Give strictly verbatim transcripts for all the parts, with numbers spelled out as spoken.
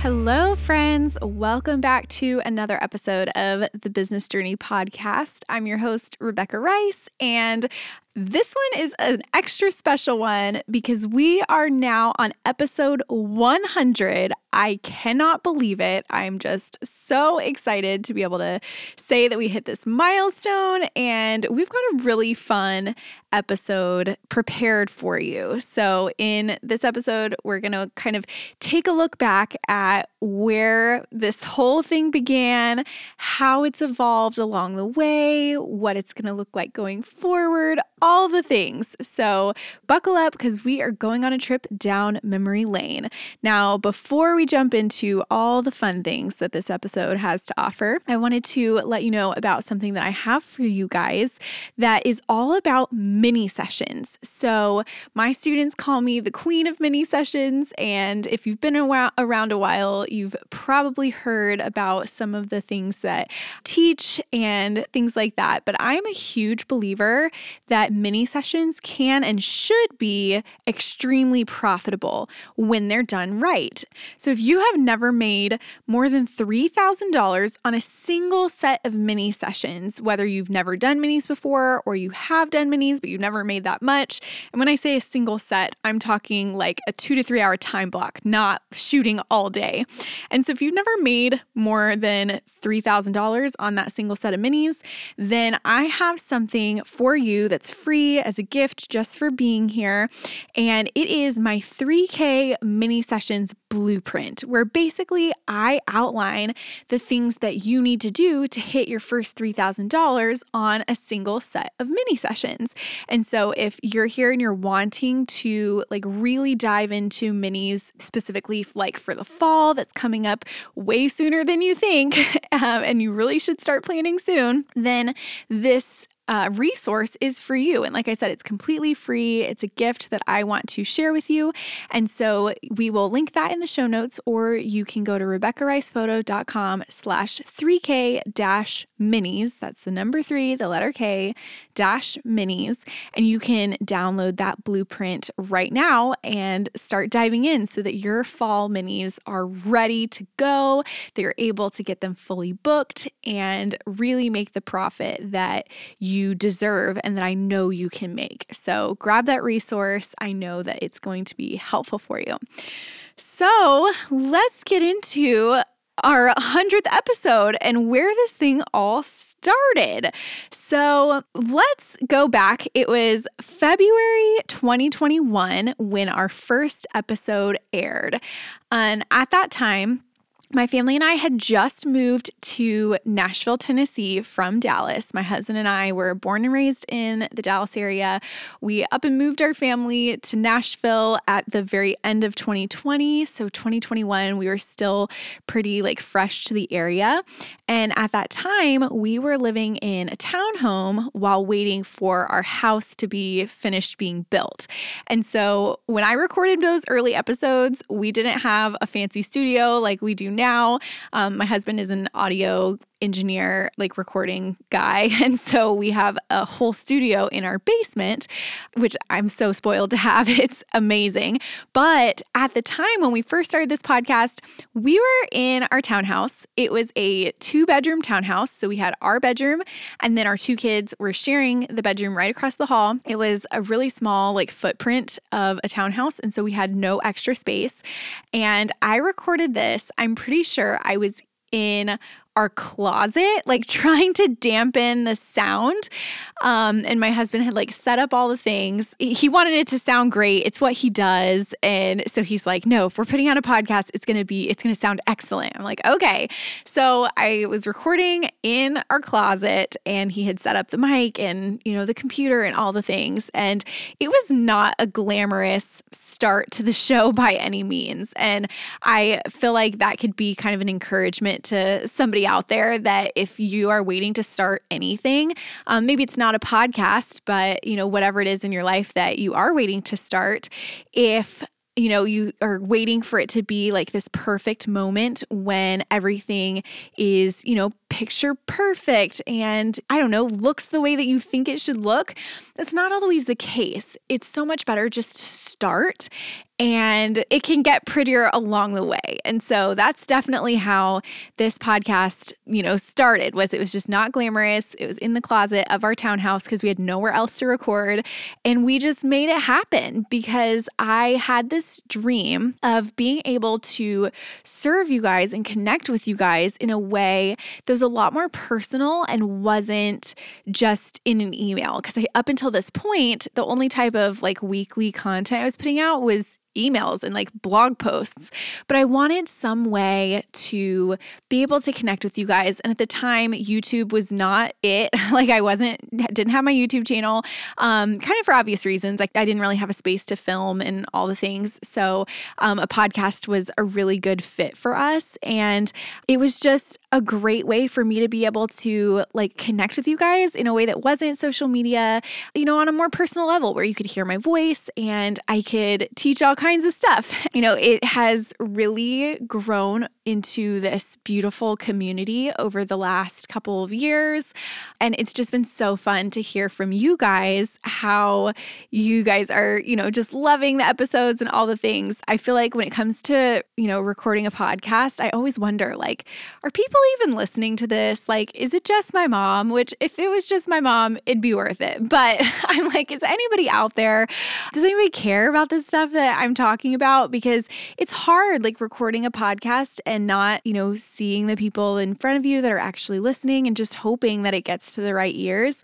Hello, friends. Welcome back to another episode of the Business Journey Podcast. I'm your host, Rebecca Rice, and this one is an extra special one because we are now on episode one hundred. I cannot believe it. I'm just so excited to be able to say that we hit this milestone, and we've got a really fun episode prepared for you. So in this episode, we're going to kind of take a look back at where this whole thing began, how it's evolved along the way, what it's going to look like going forward, all the things. So buckle up because we are going on a trip down memory lane. Now, before we jump into all the fun things that this episode has to offer, I wanted to let you know about something that I have for you guys that is all about mini sessions. So my students call me the Queen of Mini Sessions, and if you've been around a while, you've probably heard about some of the things that I teach and things like that. But I'm a huge believer that mini sessions can and should be extremely profitable when they're done right. So if you have never made more than three thousand dollars on a single set of mini sessions, whether you've never done minis before or you have done minis but you've never made that much, and when I say a single set, I'm talking like a two to three hour time block, not shooting all day. And so if you've never made more than three thousand dollars on that single set of minis, then I have something for you that's free as a gift just for being here, and it is my three K Mini Sessions Blueprint, where basically I outline the things that you need to do to hit your first three thousand dollars on a single set of mini sessions. And so if you're here and you're wanting to like really dive into minis specifically like for the fall that's coming up way sooner than you think, um, and you really should start planning soon, then this Uh, resource is for you. And like I said, it's completely free. It's a gift that I want to share with you. And so we will link that in the show notes, or you can go to Rebecca Rice Photo dot com slash three K dash minis. That's the number three, the letter K dash minis. And you can download that blueprint right now and start diving in so that your fall minis are ready to go, that you're able to get them fully booked and really make the profit that you you deserve and that I know you can make. So grab that resource. I know that it's going to be helpful for you. So let's get into our one hundredth episode and where this thing all started. So let's go back. It was February twenty twenty-one when our first episode aired. And at that time, my family and I had just moved to Nashville, Tennessee from Dallas. My husband and I were born and raised in the Dallas area. We up and moved our family to Nashville at the very end of twenty twenty. So twenty twenty-one, we were still pretty like fresh to the area. And at that time, we were living in a townhome while waiting for our house to be finished being built. And so when I recorded those early episodes, we didn't have a fancy studio like we do now. Now, um, my husband is an audio engineer, like recording guy. And so we have a whole studio in our basement, which I'm so spoiled to have. It's amazing. But at the time when we first started this podcast, we were in our townhouse. It was a two bedroom townhouse. So we had our bedroom and then our two kids were sharing the bedroom right across the hall. It was a really small like footprint of a townhouse. And so we had no extra space. And I recorded this. I'm pretty sure I was in our closet, like trying to dampen the sound. Um, and my husband had like set up all the things. He wanted it to sound great. It's what he does. And so he's like, no, if we're putting out a podcast, it's going to be, it's going to sound excellent. I'm like, okay. So I was recording in our closet and he had set up the mic and, you know, the computer and all the things. And it was not a glamorous start to the show by any means. And I feel like that could be kind of an encouragement to somebody out there that if you are waiting to start anything, um, maybe it's not a podcast, but you know, whatever it is in your life that you are waiting to start, if you know, you are waiting for it to be like this perfect moment when everything is, you know, picture perfect and, I don't know, looks the way that you think it should look. That's not always the case. It's so much better just to start, and it can get prettier along the way. And so that's definitely how this podcast, you know, started. Was it was just not glamorous. It was in the closet of our townhouse because we had nowhere else to record, and we just made it happen because I had this dream of being able to serve you guys and connect with you guys in a way that was a lot more personal and wasn't just in an email. Because up until this point, the only type of like weekly content I was putting out was emails and like blog posts, but I wanted some way to be able to connect with you guys. And at the time, YouTube was not it. Like I wasn't, didn't have my YouTube channel, um, kind of for obvious reasons. Like I didn't really have a space to film and all the things. So um, a podcast was a really good fit for us. And it was just a great way for me to be able to like connect with you guys in a way that wasn't social media, you know, on a more personal level where you could hear my voice and I could teach all kinds kinds of stuff. You know, it has really grown into this beautiful community over the last couple of years. And it's just been so fun to hear from you guys, how you guys are, you know, just loving the episodes and all the things. I feel like when it comes to, you know, recording a podcast, I always wonder, like, are people even listening to this? Like, is it just my mom? Which if it was just my mom, it'd be worth it. But I'm like, is anybody out there? Does anybody care about this stuff that I'm talking about? Because it's hard, like recording a podcast and not, you know, seeing the people in front of you that are actually listening and just hoping that it gets to the right ears.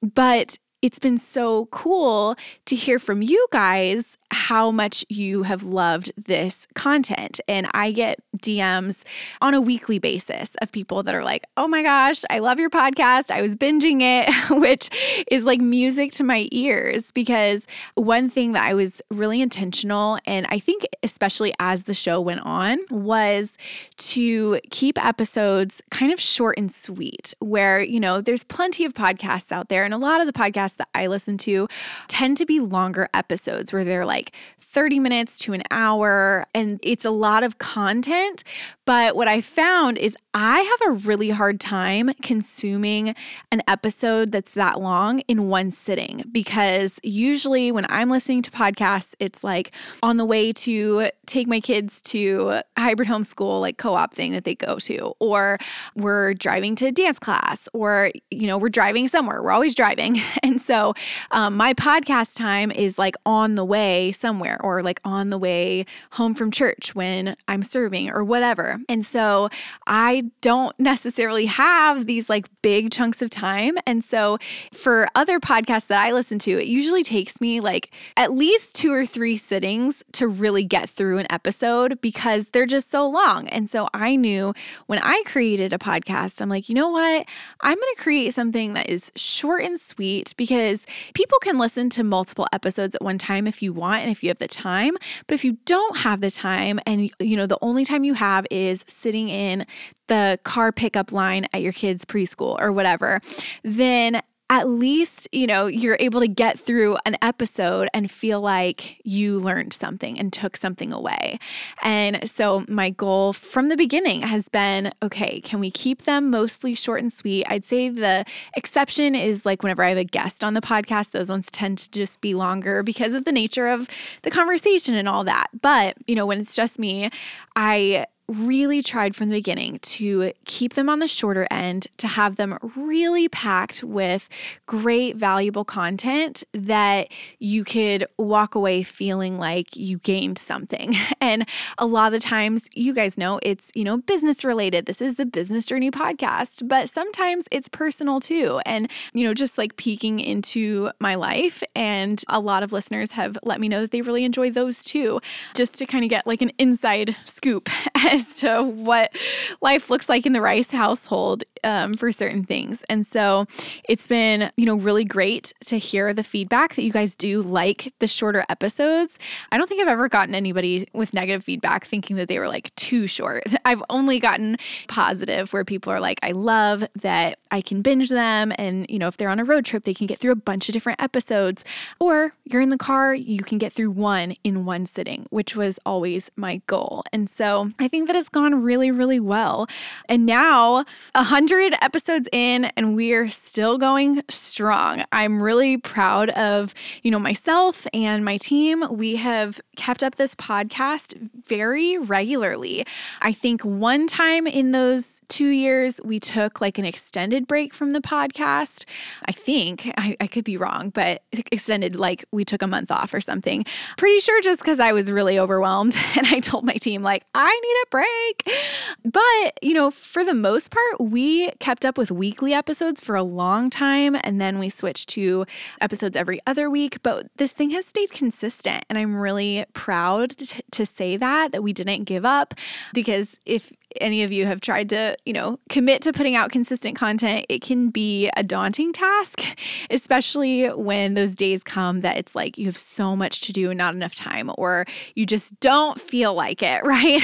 But it's been so cool to hear from you guys how much you have loved this content. And I get D Ms on a weekly basis of people that are like, oh my gosh, I love your podcast. I was binging it, which is like music to my ears, because one thing that I was really intentional, and I think especially as the show went on, was to keep episodes kind of short and sweet where, you know, there's plenty of podcasts out there. And a lot of the podcasts that I listen to tend to be longer episodes where they're like thirty minutes to an hour, and it's a lot of content. But what I found is I have a really hard time consuming an episode that's that long in one sitting, because usually when I'm listening to podcasts, it's like on the way to take my kids to hybrid homeschool, like co-op thing that they go to, or we're driving to dance class, or, you know, we're driving somewhere. We're always driving. And so um, my podcast time is like on the way somewhere, or like on the way home from church when I'm serving or whatever. And so I don't necessarily have these like big chunks of time. And so for other podcasts that I listen to, it usually takes me like at least two or three sittings to really get through an episode because they're just so long. And so I knew when I created a podcast, I'm like, you know what? I'm going to create something that is short and sweet, because people can listen to multiple episodes at one time if you want and if you have the time. But if you don't have the time and, you know, the only time you have is sitting in the car pickup line at your kid's preschool or whatever, then at least, you know, you're able to get through an episode and feel like you learned something and took something away. And so my goal from the beginning has been, okay, can we keep them mostly short and sweet? I'd say the exception is like whenever I have a guest on the podcast, those ones tend to just be longer because of the nature of the conversation and all that. But, you know, when it's just me, I really tried from the beginning to keep them on the shorter end, to have them really packed with great, valuable content that you could walk away feeling like you gained something. And a lot of the times, you guys know, it's, you know, business related. This is the Business Journey Podcast, but sometimes it's personal too. And, you know, just like peeking into my life, and a lot of listeners have let me know that they really enjoy those too, just to kind of get like an inside scoop as to what life looks like in the Rice household um, for certain things. And so it's been, you know, really great to hear the feedback that you guys do like the shorter episodes. I don't think I've ever gotten anybody with negative feedback thinking that they were like too short. I've only gotten positive where people are like, I love that I can binge them. And, you know, if they're on a road trip, they can get through a bunch of different episodes, or you're in the car, you can get through one in one sitting, which was always my goal. And so I think that it's gone really, really well. And now one hundred episodes in, and we're still going strong. I'm really proud of, you know, myself and my team. We have kept up this podcast very regularly. I think one time in those two years, we took like an extended break from the podcast. I think, I, I could be wrong, but extended, like we took a month off or something. Pretty sure just because I was really overwhelmed and I told my team like, I need a break. But, you know, for the most part, we kept up with weekly episodes for a long time. And then we switched to episodes every other week. But this thing has stayed consistent. And I'm really proud to, to say that, that we didn't give up, because if any of you have tried to, you know, commit to putting out consistent content, it can be a daunting task, especially when those days come that it's like you have so much to do and not enough time, or you just don't feel like it, right?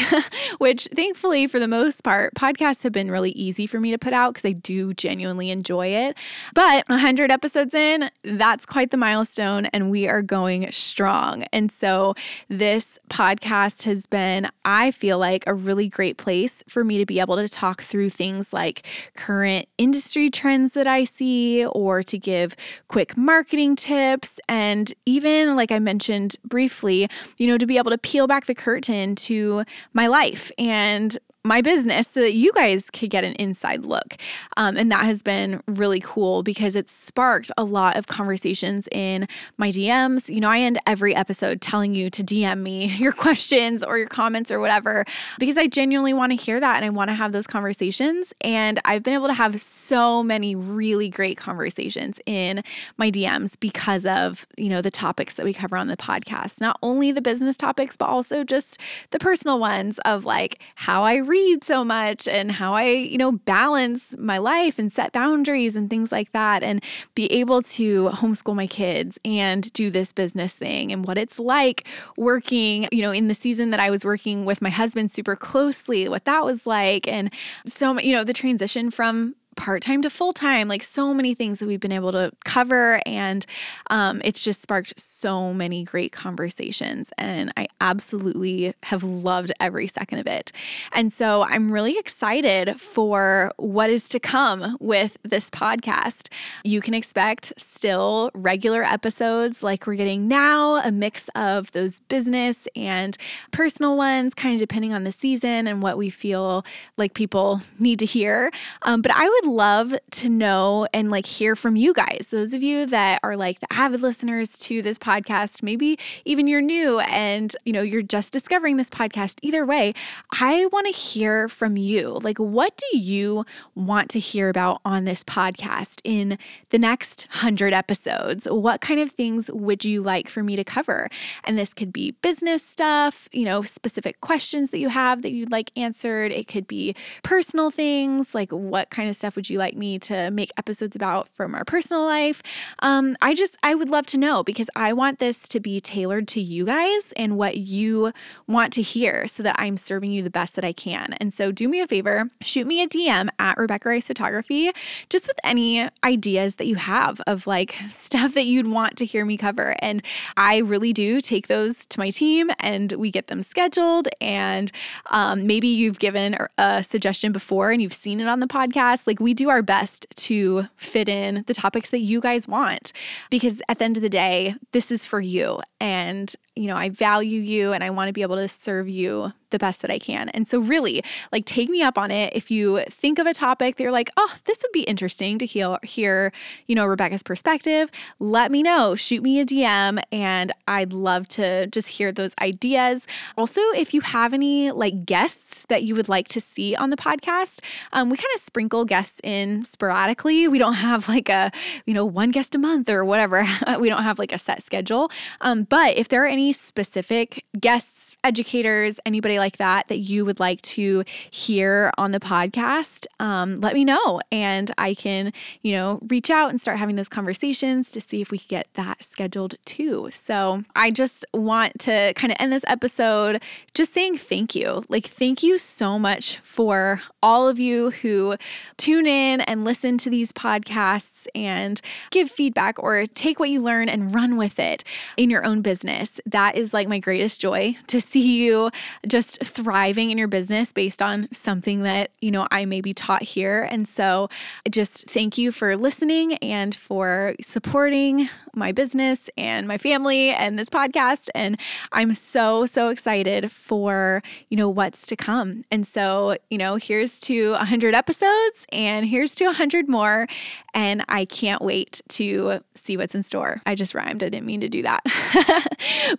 Which thankfully, for the most part, podcasts have been really easy for me to put out because I do genuinely enjoy it. But one hundred episodes in, that's quite the milestone, and we are going strong. And so this podcast has been, I feel like, a really great place for me to be able to talk through things like current industry trends that I see, or to give quick marketing tips. And even, like I mentioned briefly, you know, to be able to peel back the curtain to my life and my business so that you guys could get an inside look. Um, and that has been really cool because it's sparked a lot of conversations in my D Ms. You know, I end every episode telling you to D M me your questions or your comments or whatever, because I genuinely want to hear that and I want to have those conversations. And I've been able to have so many really great conversations in my D Ms because of, you know, the topics that we cover on the podcast, not only the business topics, but also just the personal ones of like how I read so much and how I, you know, balance my life and set boundaries and things like that, and be able to homeschool my kids and do this business thing, and what it's like working, you know, in the season that I was working with my husband super closely, what that was like. And so, you know, the transition from part-time to full-time, like so many things that we've been able to cover. And um, it's just sparked so many great conversations. And I absolutely have loved every second of it. And so I'm really excited for what is to come with this podcast. You can expect still regular episodes like we're getting now, a mix of those business and personal ones, kind of depending on the season and what we feel like people need to hear. Um, but I would love to know and like hear from you guys. Those of you that are like the avid listeners to this podcast, maybe even you're new and, you know, you're just discovering this podcast. Either way, I want to hear from you. Like, what do you want to hear about on this podcast in the next hundred episodes? What kind of things would you like for me to cover? And this could be business stuff, you know, specific questions that you have that you'd like answered. It could be personal things, like what kind of stuff would you like me to make episodes about from our personal life? Um, I just, I would love to know, because I want this to be tailored to you guys and what you want to hear so that I'm serving you the best that I can. And so do me a favor, shoot me a D M at Rebecca Rice Photography, just with any ideas that you have of like stuff that you'd want to hear me cover. And I really do take those to my team and we get them scheduled. And um, maybe you've given a suggestion before and you've seen it on the podcast. Like, we do our best to fit in the topics that you guys want, because at the end of the day, this is for you. And, you know, I value you and I want to be able to serve you the best that I can. And so really, like, take me up on it. If you think of a topic that you're like, oh, this would be interesting to hear, hear, you know, Rebecca's perspective, let me know. Shoot me a D M, and I'd love to just hear those ideas. Also, if you have any like guests that you would like to see on the podcast, um, we kind of sprinkle guests in sporadically. We don't have like a, you know, one guest a month or whatever. We don't have like a set schedule. Um, but if there are any specific guests, educators, anybody like that, that you would like to hear on the podcast, um, let me know. And I can, you know, reach out and start having those conversations to see if we can get that scheduled too. So I just want to kind of end this episode just saying thank you. Like, thank you so much for all of you who tune in and listen to these podcasts and give feedback or take what you learn and run with it in your own business. That is like my greatest joy, to see you just thriving in your business based on something that, you know, I may be taught here. And so just thank you for listening and for supporting my business and my family and this podcast. And I'm so, so excited for, you know, what's to come. And so, you know, here's to one hundred episodes, and here's to one hundred more. And I can't wait to see what's in store. I just rhymed. I didn't mean to do that.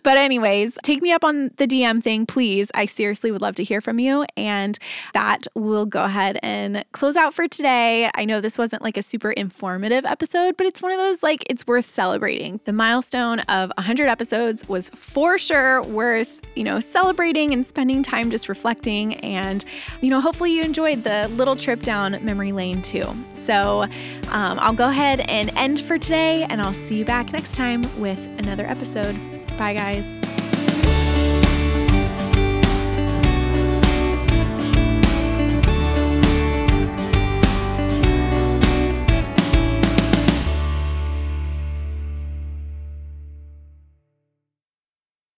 But anyways, take me up on the D M thing, please. I seriously would love to hear from you. And that will go ahead and close out for today. I know this wasn't like a super informative episode, but it's one of those, like, it's worth celebrating. The milestone of one hundred episodes was for sure worth, you know, celebrating and spending time just reflecting. And, you know, hopefully you enjoyed the little trip down memory lane too. So um, I'll go ahead and end for today, and I'll see you back next time with another episode. Bye, guys.